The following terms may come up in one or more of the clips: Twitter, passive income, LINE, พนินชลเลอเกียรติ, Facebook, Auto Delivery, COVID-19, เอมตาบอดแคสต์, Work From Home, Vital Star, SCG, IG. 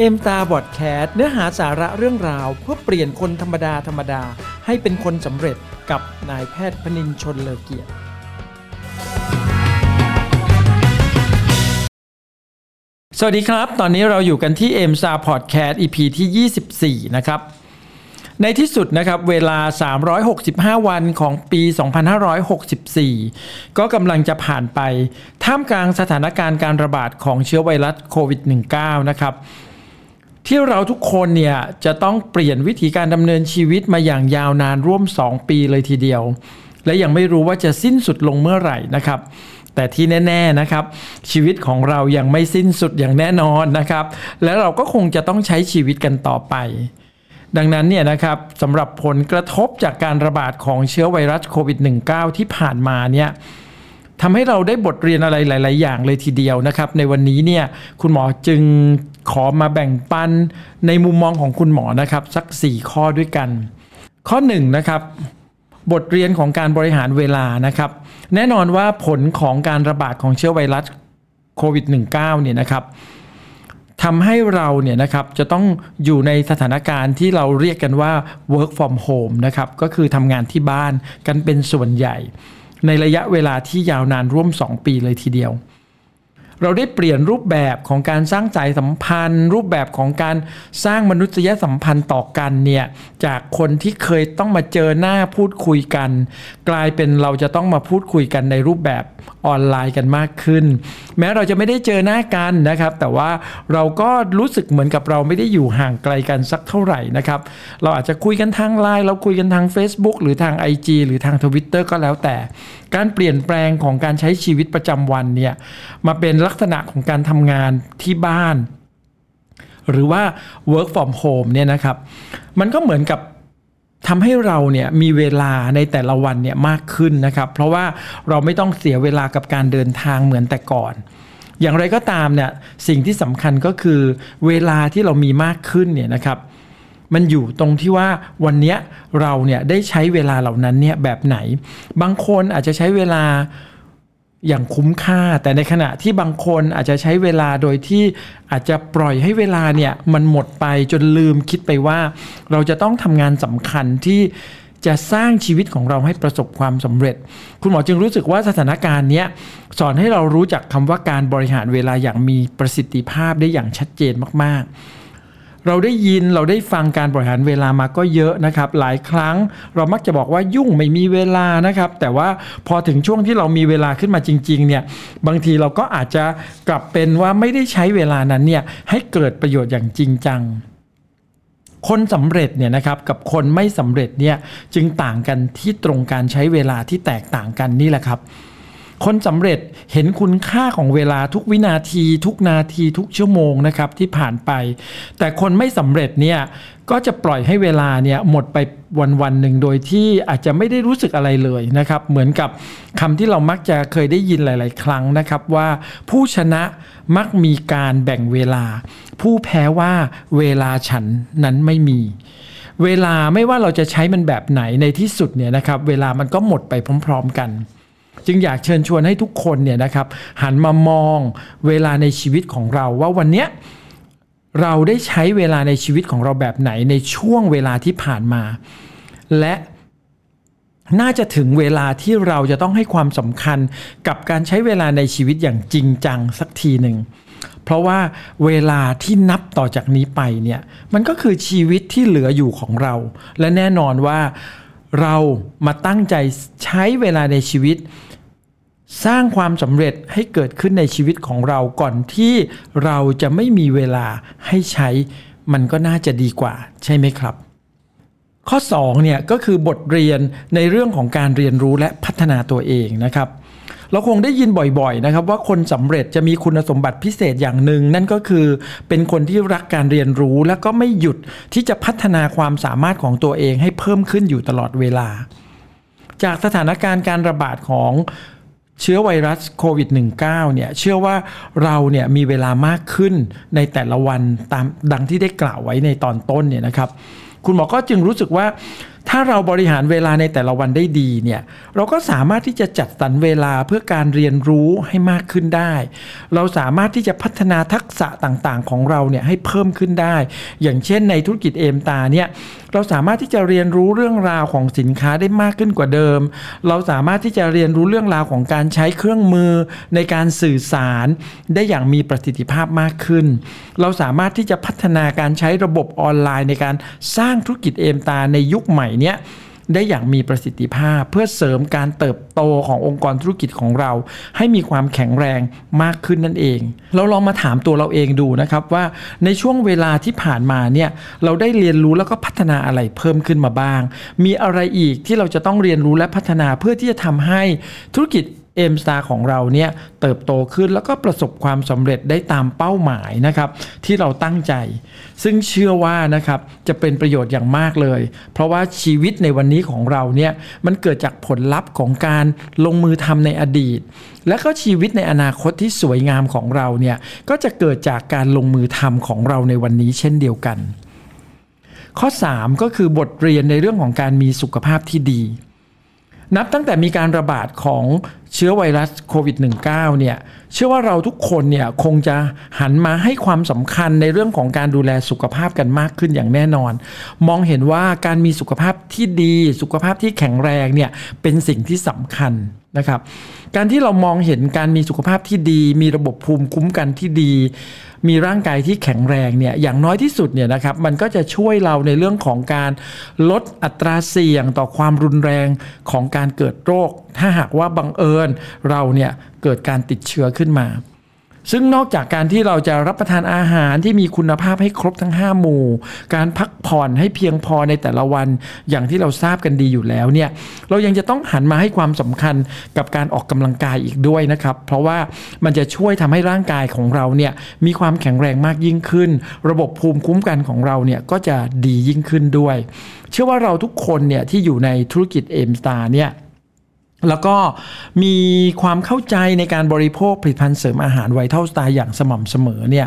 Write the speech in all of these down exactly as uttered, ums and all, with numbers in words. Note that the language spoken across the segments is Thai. เอมตาบอดแคสต์เนื้อหาสาระเรื่องราวเพื่อเปลี่ยนคนธรรมดาธรรมดาให้เป็นคนสำเร็จกับนายแพทย์พนินชลเลอเกียรติสวัสดีครับตอนนี้เราอยู่กันที่เอมตาพอดแคสต์ อี พี ที่ยี่สิบสี่นะครับในที่สุดนะครับเวลาสามร้อยหกสิบห้าวันของปีสองพันห้าร้อยหกสิบสี่ก็กำลังจะผ่านไปท่ามกลางสถานการณ์การระบาดของเชื้อไวรัสโควิด สิบเก้า นะครับที่เราทุกคนเนี่ยจะต้องเปลี่ยนวิธีการดำเนินชีวิตมาอย่างยาวนานร่วมสองปีเลยทีเดียวและยังไม่รู้ว่าจะสิ้นสุดลงเมื่อไหร่นะครับแต่ที่แน่ๆนะครับชีวิตของเรายังไม่สิ้นสุดอย่างแน่นอนนะครับและเราก็คงจะต้องใช้ชีวิตกันต่อไปดังนั้นเนี่ยนะครับสำหรับผลกระทบจากการระบาดของเชื้อไวรัสโควิด สิบเก้า ที่ผ่านมาเนี่ยทำให้เราได้บทเรียนอะไรหลายๆอย่างเลยทีเดียวนะครับในวันนี้เนี่ยคุณหมอจึงขอมาแบ่งปันในมุมมองของคุณหมอนะครับสักสี่ข้อด้วยกันข้อหนึ่งนะครับบทเรียนของการบริหารเวลานะครับแน่นอนว่าผลของการระบาดของเชื้อไวรัสโควิด สิบเก้า เนี่ยนะครับทำให้เราเนี่ยนะครับจะต้องอยู่ในสถานการณ์ที่เราเรียกกันว่า work from home นะครับก็คือทำงานที่บ้านกันเป็นส่วนใหญ่ในระยะเวลาที่ยาวนานร่วมสองปีเลยทีเดียวเราได้เปลี่ยนรูปแบบของการสร้างสายสัมพันธ์รูปแบบของการสร้างมนุษยสัมพันธ์ต่อกันเนี่ยจากคนที่เคยต้องมาเจอหน้าพูดคุยกันกลายเป็นเราจะต้องมาพูดคุยกันในรูปแบบออนไลน์กันมากขึ้นแม้เราจะไม่ได้เจอหน้ากันนะครับแต่ว่าเราก็รู้สึกเหมือนกับเราไม่ได้อยู่ห่างไกลกันสักเท่าไหร่นะครับเราอาจจะคุยกันทาง ไลน์ เราคุยกันทาง Facebook หรือทาง ไอ จี หรือทาง Twitter ก็แล้วแต่การเปลี่ยนแปลงของการใช้ชีวิตประจำวันเนี่ยมาเป็นลักษณะของการทำงานที่บ้านหรือว่า work from home เนี่ยนะครับมันก็เหมือนกับทำให้เราเนี่ยมีเวลาในแต่ละวันเนี่ยมากขึ้นนะครับเพราะว่าเราไม่ต้องเสียเวลากับการเดินทางเหมือนแต่ก่อนอย่างไรก็ตามเนี่ยสิ่งที่สำคัญก็คือเวลาที่เรามีมากขึ้นเนี่ยนะครับมันอยู่ตรงที่ว่าวันนี้เราเนี่ยได้ใช้เวลาเหล่านั้นเนี่ยแบบไหนบางคนอาจจะใช้เวลาอย่างคุ้มค่าแต่ในขณะที่บางคนอาจจะใช้เวลาโดยที่อาจจะปล่อยให้เวลาเนี่ยมันหมดไปจนลืมคิดไปว่าเราจะต้องทำงานสำคัญที่จะสร้างชีวิตของเราให้ประสบความสำเร็จคุณหมอจึงรู้สึกว่าสถานการณ์เนี้ยสอนให้เรารู้จักคำว่าการบริหารเวลาอย่างมีประสิทธิภาพได้อย่างชัดเจนมากๆเราได้ยินเราได้ฟังการบริหารเวลามาก็เยอะนะครับหลายครั้งเรามักจะบอกว่ายุ่งไม่มีเวลานะครับแต่ว่าพอถึงช่วงที่เรามีเวลาขึ้นมาจริงๆเนี่ยบางทีเราก็อาจจะกลับเป็นว่าไม่ได้ใช้เวลานั้นเนี่ยให้เกิดประโยชน์อย่างจริงจังคนสำเร็จเนี่ยนะครับกับคนไม่สำเร็จเนี่ยจึงต่างกันที่ตรงการใช้เวลาที่แตกต่างกันนี่แหละครับคนสำเร็จเห็นคุณค่าของเวลาทุกวินาทีทุกนาทีทุกชั่วโมงนะครับที่ผ่านไปแต่คนไม่สำเร็จเนี่ยก็จะปล่อยให้เวลาเนี่ยหมดไปวันๆหนึ่งโดยที่อาจจะไม่ได้รู้สึกอะไรเลยนะครับเหมือนกับคำที่เรามักจะเคยได้ยินหลายๆครั้งนะครับว่าผู้ชนะมักมีการแบ่งเวลาผู้แพ้ว่าเวลาฉันนั้นไม่มีเวลาไม่ว่าเราจะใช้มันแบบไหนในที่สุดเนี่ยนะครับเวลามันก็หมดไปพร้อมๆกันจึงอยากเชิญชวนให้ทุกคนเนี่ยนะครับหันมามองเวลาในชีวิตของเราว่าวันเนี้ยเราได้ใช้เวลาในชีวิตของเราแบบไหนในช่วงเวลาที่ผ่านมาและน่าจะถึงเวลาที่เราจะต้องให้ความสำคัญกับการใช้เวลาในชีวิตอย่างจริงจังสักทีหนึ่งเพราะว่าเวลาที่นับต่อจากนี้ไปเนี่ยมันก็คือชีวิตที่เหลืออยู่ของเราและแน่นอนว่าเรามาตั้งใจใช้เวลาในชีวิตสร้างความสำเร็จให้เกิดขึ้นในชีวิตของเราก่อนที่เราจะไม่มีเวลาให้ใช้มันก็น่าจะดีกว่าใช่ไหมครับข้อสองเนี่ยก็คือบทเรียนในเรื่องของการเรียนรู้และพัฒนาตัวเองนะครับเราคงได้ยินบ่อยๆนะครับว่าคนสำเร็จจะมีคุณสมบัติพิเศษอย่างหนึ่งนั่นก็คือเป็นคนที่รักการเรียนรู้และก็ไม่หยุดที่จะพัฒนาความสามารถของตัวเองให้เพิ่มขึ้นอยู่ตลอดเวลาจากสถานการณ์การระบาดของเชื้อไวรัสโควิด สิบเก้า เนี่ยเชื่อว่าเราเนี่ยมีเวลามากขึ้นในแต่ละวันตามดังที่ได้กล่าวไว้ในตอนต้นเนี่ยนะครับคุณหมอก็จึงรู้สึกว่า ถ้าเราบริหารเวลาในแต่ละวันได้ดีเนี่ยเราก็สามารถที่จะจัดสรรเวลาเพื่อการเรียนรู้ให้มากขึ้นได้เราสามารถที่จะพัฒนาทักษะต่างๆของเราเนี่ยให้เพิ่มขึ้นได้อย่างเช่นในธุรกิจเอมตาเนี่ยเราสามารถที่จะเรียนรู้เรื่องราวของสินค้าได้มากขึ้นกว่าเดิมเราสามารถที่จะเรียนรู้เรื่องราวของการใช้เครื่องมือในการสื่อสารได้อย่างมีประสิทธิภาพมากขึ้นเราสามารถที่จะพัฒนาการใช้ระบบออนไลน์ในการสร้างธุรกิจเอมตาในยุคใหม่เนี่ยได้อย่างมีประสิทธิภาพเพื่อเสริมการเติบโตขององค์กรธุรกิจของเราให้มีความแข็งแรงมากขึ้นนั่นเองเราลองมาถามตัวเราเองดูนะครับว่าในช่วงเวลาที่ผ่านมาเนี่ยเราได้เรียนรู้แล้วก็พัฒนาอะไรเพิ่มขึ้นมาบ้างมีอะไรอีกที่เราจะต้องเรียนรู้และพัฒนาเพื่อที่จะทำให้ธุรกิจเอมสตาร์ของเราเนี่ยเติบโตขึ้นแล้วก็ประสบความสำเร็จได้ตามเป้าหมายนะครับที่เราตั้งใจซึ่งเชื่อว่านะครับจะเป็นประโยชน์อย่างมากเลยเพราะว่าชีวิตในวันนี้ของเราเนี่ยมันเกิดจากผลลัพธ์ของการลงมือทำในอดีตและก็ชีวิตในอนาคตที่สวยงามของเราเนี่ยก็จะเกิดจากการลงมือทำของเราในวันนี้เช่นเดียวกันข้อสามก็คือบทเรียนในเรื่องของการมีสุขภาพที่ดีนับตั้งแต่มีการระบาดของเชื้อไวรัสโควิด สิบเก้า เนี่ยเชื่อว่าเราทุกคนเนี่ยคงจะหันมาให้ความสำคัญในเรื่องของการดูแลสุขภาพกันมากขึ้นอย่างแน่นอนมองเห็นว่าการมีสุขภาพที่ดีสุขภาพที่แข็งแรงเนี่ยเป็นสิ่งที่สำคัญนะครับการที่เรามองเห็นการมีสุขภาพที่ดีมีระบบภูมิคุ้มกันที่ดีมีร่างกายที่แข็งแรงเนี่ยอย่างน้อยที่สุดเนี่ยนะครับมันก็จะช่วยเราในเรื่องของการลดอัตราเสี่ยงต่อความรุนแรงของการเกิดโรคถ้าหากว่าบังเอิญเราเนี่ยเกิดการติดเชื้อขึ้นมาซึ่งนอกจากการที่เราจะรับประทานอาหารที่มีคุณภาพให้ครบทั้งห้าหมู่การพักผ่อนให้เพียงพอในแต่ละวันอย่างที่เราทราบกันดีอยู่แล้วเนี่ยเรายังจะต้องหันมาให้ความสำคัญกับการออกกำลังกายอีกด้วยนะครับเพราะว่ามันจะช่วยทำให้ร่างกายของเราเนี่ยมีความแข็งแรงมากยิ่งขึ้นระบบภูมิคุ้มกันของเราเนี่ยก็จะดียิ่งขึ้นด้วยเชื่อว่าเราทุกคนเนี่ยที่อยู่ในธุรกิจเอมสตาร์เนี่ยแล้วก็มีความเข้าใจในการบริโภคผลิตภัณฑ์เสริมอาหาร Vital Star อย่างสม่ำเสมอเนี่ย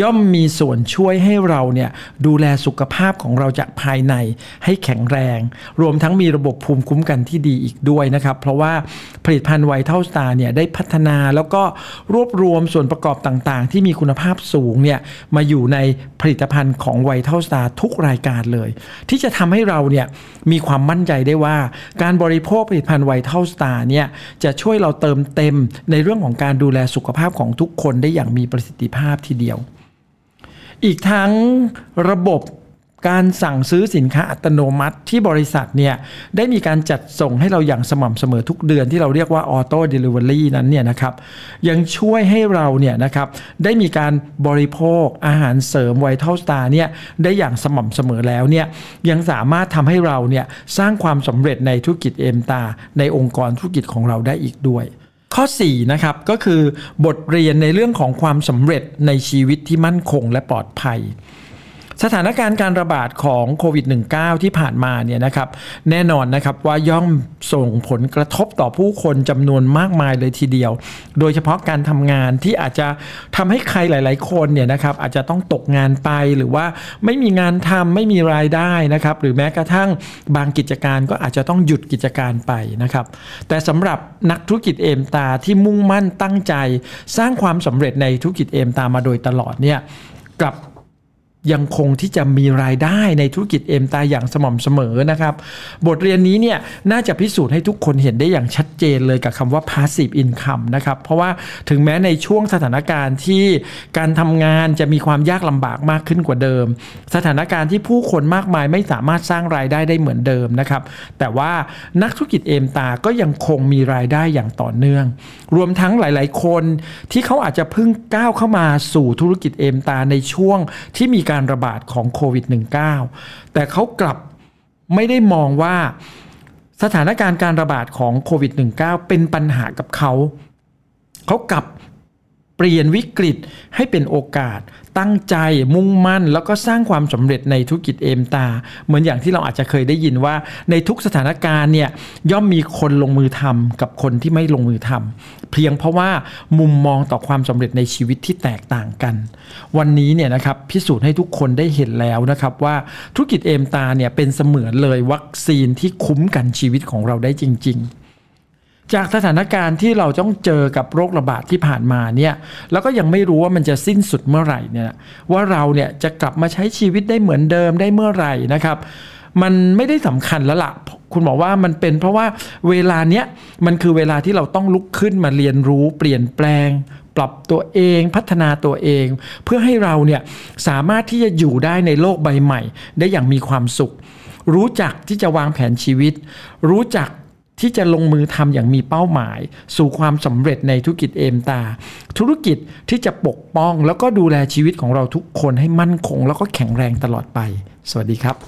ย่อมมีส่วนช่วยให้เราเนี่ยดูแลสุขภาพของเราจากภายในให้แข็งแรงรวมทั้งมีระบบภูมิคุ้มกันที่ดีอีกด้วยนะครับเพราะว่าผลิตภัณฑ์ Vital Star เนี่ยได้พัฒนาแล้วก็รวบรวมส่วนประกอบต่างๆที่มีคุณภาพสูงเนี่ยมาอยู่ในผลิตภัณฑ์ของ Vital Star ทุกรายการเลยที่จะทำให้เราเนี่ยมีความมั่นใจได้ว่าการบริโภคผลิตภัณฑ์ Vital Star เนี่ยจะช่วยเราเติมเต็มในเรื่องของการดูแลสุขภาพของทุกคนได้อย่างมีประสิทธิภาพทีเดียวอีกทั้งระบบการสั่งซื้อสินค้าอัตโนมัติที่บริษัทเนี่ยได้มีการจัดส่งให้เราอย่างสม่ำเสมอทุกเดือนที่เราเรียกว่า Auto Delivery นั้นเนี่ยนะครับยังช่วยให้เราเนี่ยนะครับได้มีการบริโภคอาหารเสริม Vital Star เนี่ยได้อย่างสม่ำเสมอแล้วเนี่ยยังสามารถทำให้เราเนี่ยสร้างความสำเร็จในธุรกิจเอมตาในองค์กรธุรกิจของเราได้อีกด้วยข้อสี่นะครับก็คือบทเรียนในเรื่องของความสำเร็จในชีวิตที่มั่นคงและปลอดภัยสถานการณ์การระบาดของโควิด สิบเก้า ที่ผ่านมาเนี่ยนะครับแน่นอนนะครับว่าย่อมส่งผลกระทบต่อผู้คนจำนวนมากมายเลยทีเดียวโดยเฉพาะการทำงานที่อาจจะทำให้ใครหลายๆคนเนี่ยนะครับอาจจะต้องตกงานไปหรือว่าไม่มีงานทำไม่มีรายได้นะครับหรือแม้กระทั่งบางกิจการก็อาจจะต้องหยุดกิจการไปนะครับแต่สำหรับนักธุรกิจเอมตาที่มุ่งมั่นตั้งใจสร้างความสำเร็จในธุรกิจเอมตามาโดยตลอดเนี่ยกลับยังคงที่จะมีรายได้ในธุรกิจเอมตาอย่างสม่ำเสมอนะครับบทเรียนนี้เนี่ยน่าจะพิสูจน์ให้ทุกคนเห็นได้อย่างชัดเจนเลยกับคำว่า passive income นะครับเพราะว่าถึงแม้ในช่วงสถานการณ์ที่การทำงานจะมีความยากลำบากมากขึ้นกว่าเดิมสถานการณ์ที่ผู้คนมากมายไม่สามารถสร้างรายได้ได้เหมือนเดิมนะครับแต่ว่านักธุรกิจเอมตาก็ยังคงมีรายได้อย่างต่อเนื่องรวมทั้งหลายๆคนที่เขาอาจจะเพิ่งก้าวเข้ามาสู่ธุรกิจเอมตาในช่วงที่มีการระบาดของโควิด สิบเก้า แต่เขากลับไม่ได้มองว่าสถานการณ์การระบาดของโควิด สิบเก้า เป็นปัญหากับเขาเขากลับ เปลี่ยนวิกฤตให้เป็นโอกาสตั้งใจมุ่งมั่นแล้วก็สร้างความสำเร็จในธุรกิจเอมตาเหมือนอย่างที่เราอาจจะเคยได้ยินว่าในทุกสถานการณ์เนี่ยย่อมมีคนลงมือทำกับคนที่ไม่ลงมือทำเพียงเพราะว่ามุมมองต่อความสำเร็จในชีวิตที่แตกต่างกันวันนี้เนี่ยนะครับพิสูจน์ให้ทุกคนได้เห็นแล้วนะครับว่าธุรกิจเอมตาเนี่ยเป็นเสมือนเลยวัคซีนที่คุ้มกันชีวิตของเราได้จริงๆจากสถานการณ์ที่เราต้องเจอกับโรคระบาดที่ผ่านมาเนี่ยแล้วก็ยังไม่รู้ว่ามันจะสิ้นสุดเมื่อไหร่เนี่ยว่าเราเนี่ยจะกลับมาใช้ชีวิตได้เหมือนเดิมได้เมื่อไหร่นะครับมันไม่ได้สำคัญแล้วล่ะคุณบอกว่ามันเป็นเพราะว่าเวลาเนี้ยมันคือเวลาที่เราต้องลุกขึ้นมาเรียนรู้เปลี่ยนแปลงปรับตัวเองพัฒนาตัวเองเพื่อให้เราเนี่ยสามารถที่จะอยู่ได้ในโลกใบใหม่ได้อย่างมีความสุขรู้จักที่จะวางแผนชีวิตรู้จักที่จะลงมือทำอย่างมีเป้าหมายสู่ความสำเร็จในธุรกิจเอมตาธุรกิจที่จะปกป้องแล้วก็ดูแลชีวิตของเราทุกคนให้มั่นคงแล้วก็แข็งแรงตลอดไปสวัสดีครับ